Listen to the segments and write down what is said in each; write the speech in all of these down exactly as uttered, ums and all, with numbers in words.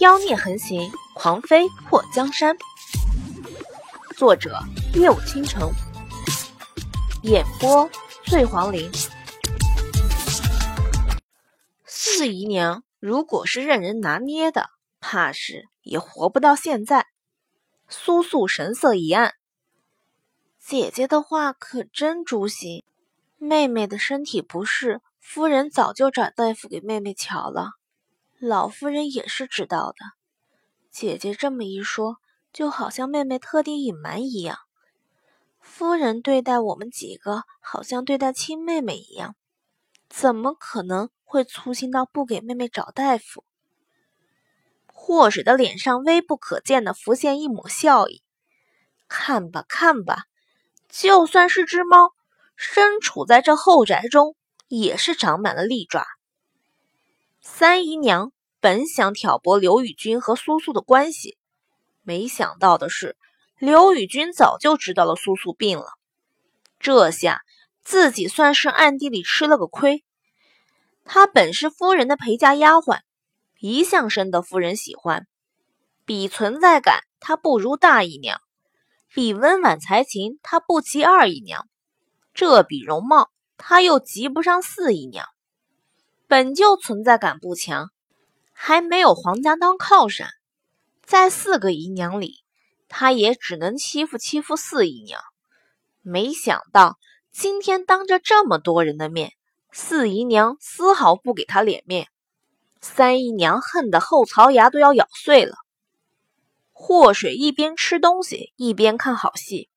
妖孽横行，狂妃破江山。作者：夜舞倾城，演播：醉黄林。四姨娘如果是任人拿捏的，怕是也活不到现在。苏素神色一暗，姐姐的话可真诛心，妹妹的身体不适，夫人早就找大夫给妹妹瞧了，老夫人也是知道的。姐姐这么一说，就好像妹妹特地隐瞒一样。夫人对待我们几个，好像对待亲妹妹一样，怎么可能会粗心到不给妹妹找大夫？霍水的脸上微不可见的浮现一抹笑意。看吧看吧，就算是只猫，身处在这后宅中，也是长满了利爪。三姨娘本想挑拨刘宇君和苏苏的关系，没想到的是，刘宇君早就知道了苏苏病了，这下自己算是暗地里吃了个亏。她本是夫人的陪嫁丫鬟，一向深得夫人喜欢，比存在感她不如大姨娘，比温婉才情她不及二姨娘，这比容貌她又及不上四姨娘，本就存在感不强，还没有皇家当靠山，在四个姨娘里，她也只能欺负欺负四姨娘。没想到今天当着这么多人的面，四姨娘丝毫不给她脸面，三姨娘恨得后槽牙都要咬碎了。霍水一边吃东西一边看好戏。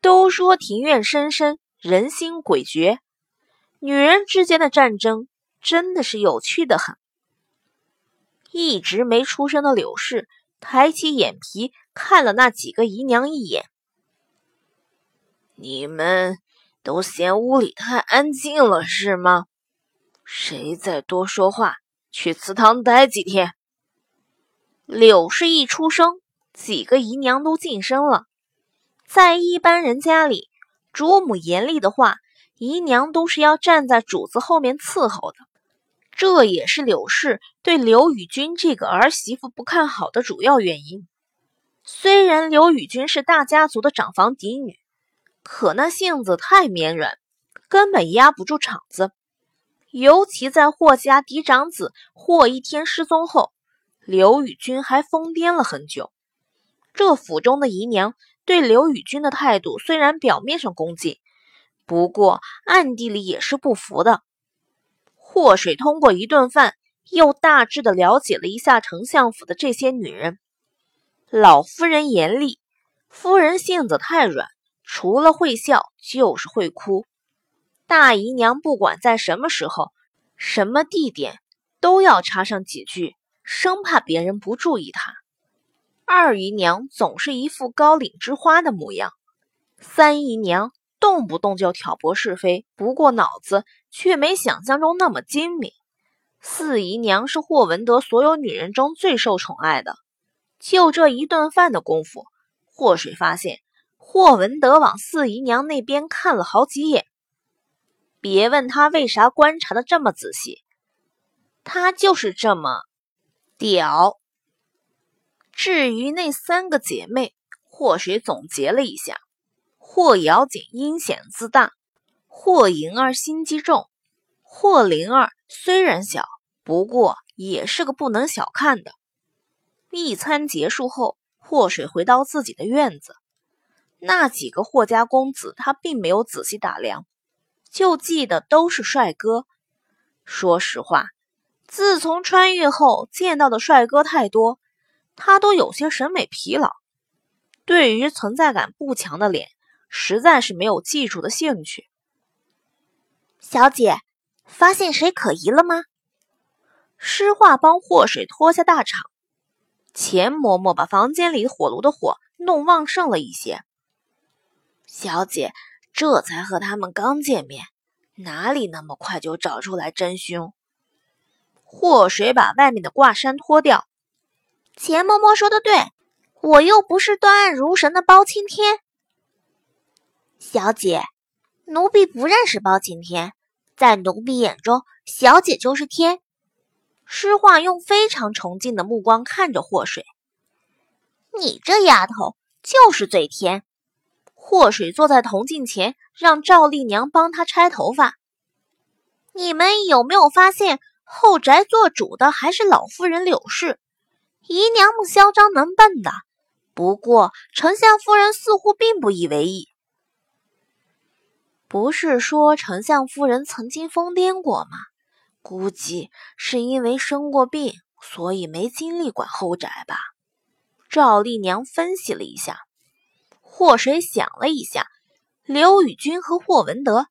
都说庭院深深，人心诡谲，女人之间的战争真的是有趣的很。一直没出声的柳氏抬起眼皮看了那几个姨娘一眼，你们都嫌屋里太安静了是吗？谁再多说话，去祠堂待几天。柳氏一出声，几个姨娘都噤声了。在一般人家里，主母严厉的话，姨娘都是要站在主子后面伺候的，这也是柳氏对刘宇君这个儿媳妇不看好的主要原因。虽然刘宇君是大家族的长房嫡女，可那性子太绵软，根本压不住场子。尤其在霍家嫡长子霍一天失踪后，刘宇君还疯癫了很久。这府中的姨娘对刘宇君的态度虽然表面上恭敬，不过暗地里也是不服的。霍水通过一顿饭又大致的了解了一下丞相府的这些女人。老夫人严厉，夫人性子太软，除了会笑就是会哭。大姨娘不管在什么时候什么地点都要插上几句，生怕别人不注意她。二姨娘总是一副高岭之花的模样，三姨娘动不动就挑拨是非，不过脑子却没想象中那么精明。四姨娘是霍文德所有女人中最受宠爱的。就这一顿饭的功夫，霍水发现霍文德往四姨娘那边看了好几眼。别问他为啥观察的这么仔细，他就是这么屌。至于那三个姐妹，霍水总结了一下：霍瑶锦阴险自大，霍莹儿心机重，霍灵儿虽然小，不过也是个不能小看的。一餐结束后，霍水回到自己的院子，那几个霍家公子他并没有仔细打量，就记得都是帅哥。说实话，自从穿越后见到的帅哥太多，他都有些审美疲劳，对于存在感不强的脸实在是没有记住的兴趣。小姐，发现谁可疑了吗？诗画帮霍水拖下大场。钱嬷嬷把房间里火炉的火弄旺盛了一些。小姐这才和他们刚见面，哪里那么快就找出来真凶？霍水把外面的挂衫脱掉。钱嬷嬷说的对，我又不是断案如神的包青天。小姐，奴婢不认识包青天，在奴婢眼中，小姐就是天。诗画用非常崇敬的目光看着祸水。你这丫头就是嘴甜。祸水坐在铜镜前，让赵丽娘帮她拆头发。你们有没有发现后宅做主的还是老夫人柳氏？姨娘不嚣张能笨的，不过丞相夫人似乎并不以为意。不是说丞相夫人曾经疯癫过吗？估计是因为生过病，所以没精力管后宅吧。赵丽娘分析了一下，霍水想了一下，刘宇君和霍文德。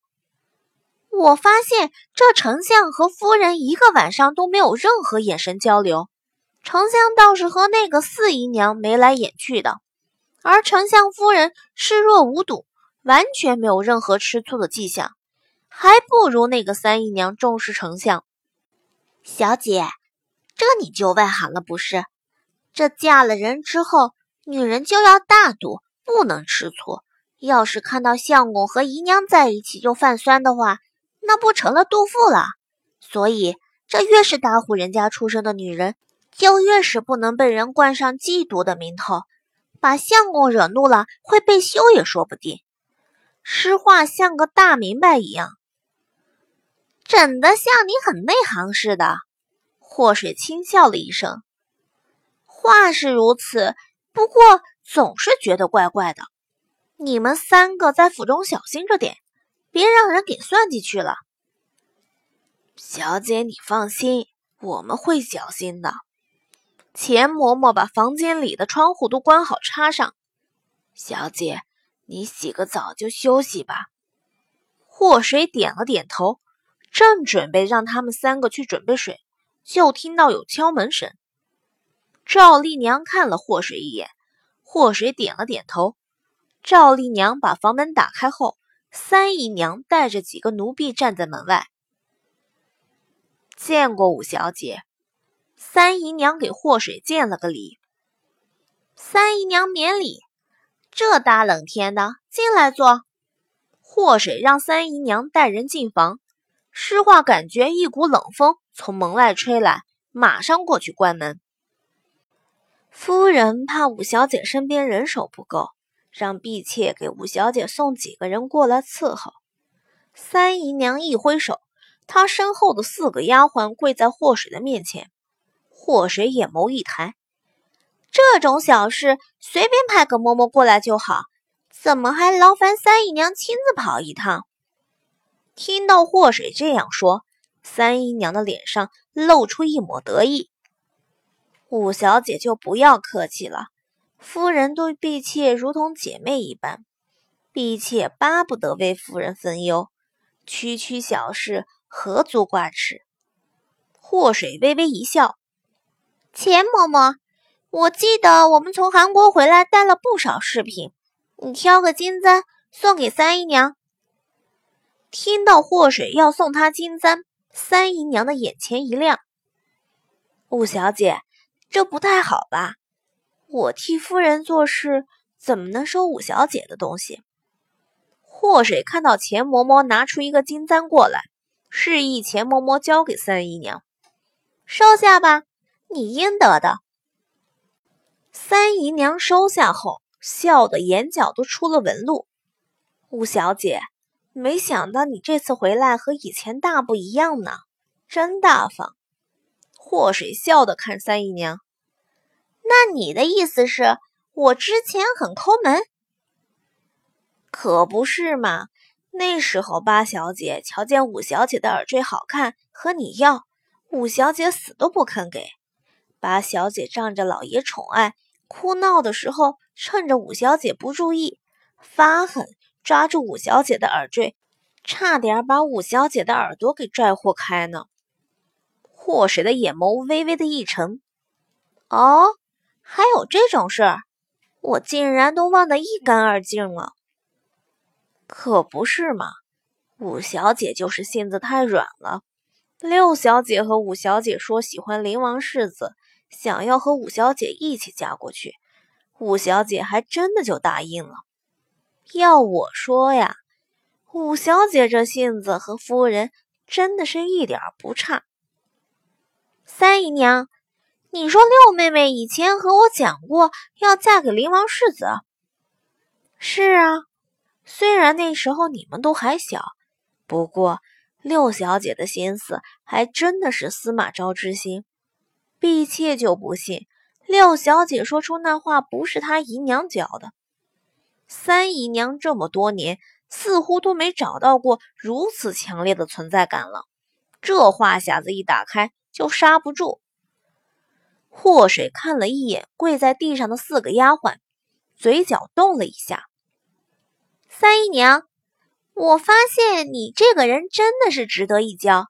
我发现这丞相和夫人一个晚上都没有任何眼神交流，丞相倒是和那个四姨娘眉来眼去的，而丞相夫人视若无睹，完全没有任何吃醋的迹象，还不如那个三姨娘重视丞相。小姐，这你就外行了不是？这嫁了人之后，女人就要大度，不能吃醋，要是看到相公和姨娘在一起就泛酸的话，那不成了妒妇了。所以这越是大户人家出身的女人，就越是不能被人冠上嫉妒的名头，把相公惹怒了会被休也说不定。诗画像个大明白一样，整得像你很内行似的。祸水轻笑了一声，话是如此，不过总是觉得怪怪的。你们三个在府中小心着点，别让人给算计去了。小姐你放心，我们会小心的。钱嬷嬷把房间里的窗户都关好插上。小姐你洗个澡就休息吧。祸水点了点头，正准备让他们三个去准备水，就听到有敲门声。赵丽娘看了祸水一眼，祸水点了点头。赵丽娘把房门打开后，三姨娘带着几个奴婢站在门外。见过五小姐。三姨娘给祸水见了个礼。三姨娘免礼。这大冷天的，进来坐。祸水让三姨娘带人进房，诗画感觉一股冷风从门外吹来，马上过去关门。夫人怕五小姐身边人手不够，让婢妾给五小姐送几个人过来伺候。三姨娘一挥手，她身后的四个丫鬟跪在祸水的面前。祸水眼眸一抬，这种小事随便派个嬷嬷过来就好，怎么还劳烦三姨娘亲自跑一趟？听到祸水这样说，三姨娘的脸上露出一抹得意。五小姐就不要客气了，夫人对婢妾如同姐妹一般，婢妾巴不得为夫人分忧，区区小事何足挂齿。祸水微微一笑，钱嬷嬷，我记得我们从韩国回来带了不少饰品，你挑个金簪送给三姨娘。听到祸水要送她金簪，三姨娘的眼前一亮。五小姐，这不太好吧？我替夫人做事，怎么能收五小姐的东西？祸水看到钱嬷嬷拿出一个金簪过来，示意钱嬷嬷交给三姨娘，收下吧，你应得的。三姨娘收下后，笑得眼角都出了纹路。五小姐，没想到你这次回来和以前大不一样呢，真大方。祸水笑地看三姨娘，那你的意思是我之前很抠门？可不是嘛，那时候八小姐瞧见五小姐的耳坠好看和你要，五小姐死都不肯给。八小姐仗着老爷宠爱，哭闹的时候趁着五小姐不注意，发狠抓住五小姐的耳坠，差点把五小姐的耳朵给拽豁开呢。祸水的眼眸微微的一沉，哦，还有这种事儿，我竟然都忘得一干二净了。可不是嘛，五小姐就是性子太软了。六小姐和五小姐说喜欢灵王世子，想要和五小姐一起嫁过去，五小姐还真的就答应了。要我说呀，五小姐这性子和夫人真的是一点不差。三姨娘，你说六妹妹以前和我讲过要嫁给灵王世子。是啊，虽然那时候你们都还小，不过六小姐的心思还真的是司马昭之心。婢妾就不信六小姐说出那话不是她姨娘教的。三姨娘这么多年似乎都没找到过如此强烈的存在感了，这话匣子一打开就刹不住。祸水看了一眼跪在地上的四个丫鬟，嘴角动了一下。三姨娘，我发现你这个人真的是值得一交。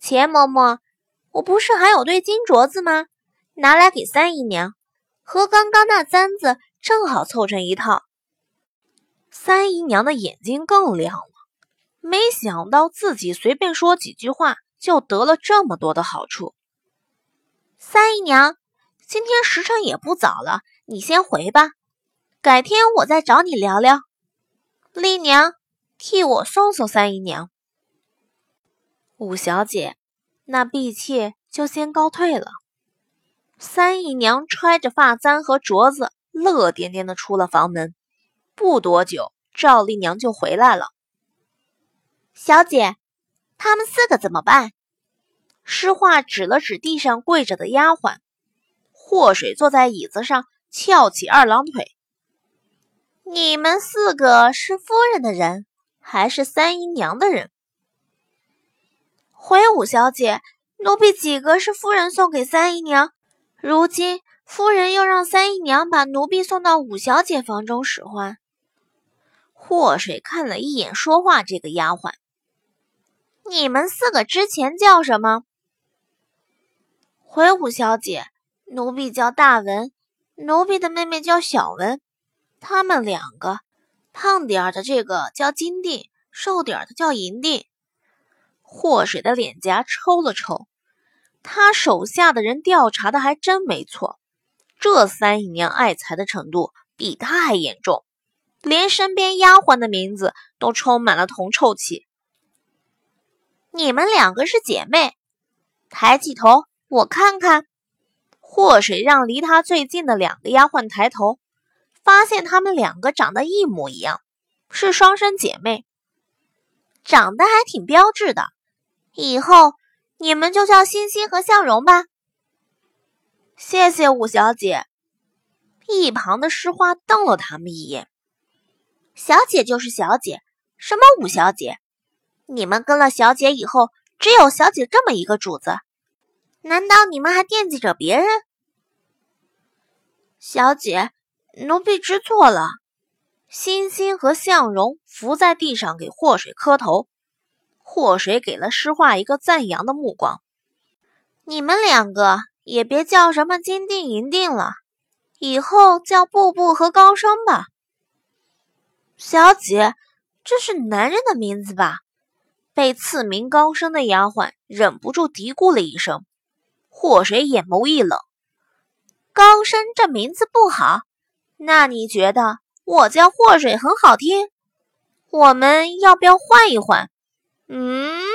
钱嬷嬷，我不是还有对金镯子吗？拿来给三姨娘，和刚刚那簪子正好凑成一套。三姨娘的眼睛更亮了，没想到自己随便说几句话就得了这么多的好处。三姨娘，今天时辰也不早了，你先回吧，改天我再找你聊聊。丽娘，替我送送三姨娘。五小姐，那婢妾就先告退了。三姨娘揣着发簪和镯子，乐颠颠地出了房门。不多久，赵丽娘就回来了。小姐，他们四个怎么办？诗画指了指地上跪着的丫鬟。祸水坐在椅子上，翘起二郎腿。你们四个是夫人的人，还是三姨娘的人？回五小姐，奴婢几个是夫人送给三姨娘，如今夫人又让三姨娘把奴婢送到五小姐房中使唤。祸水看了一眼说话这个丫鬟。你们四个之前叫什么？回五小姐，奴婢叫大文，奴婢的妹妹叫小文，他们两个，胖点儿的这个叫金锭，瘦点儿的叫银锭。祸水的脸颊抽了抽，他手下的人调查的还真没错，这三姨娘爱财的程度比他还严重，连身边丫鬟的名字都充满了铜臭气。你们两个是姐妹，抬起头，我看看。祸水让离他最近的两个丫鬟抬头，发现她们两个长得一模一样，是双生姐妹，长得还挺标致的。以后你们就叫欣欣和向荣吧。谢谢五小姐。一旁的诗画瞪了他们一眼。小姐就是小姐，什么五小姐？你们跟了小姐以后，只有小姐这么一个主子，难道你们还惦记着别人？小姐，奴婢知错了。欣欣和向荣伏在地上给祸水磕头。祸水给了诗画一个赞扬的目光。你们两个也别叫什么金锭银锭了，以后叫步步和高升吧。小姐，这是男人的名字吧？被赐名高升的丫鬟忍不住嘀咕了一声。祸水眼眸一冷。高升这名字不好，那你觉得我叫祸水很好听？我们要不要换一换？嗯。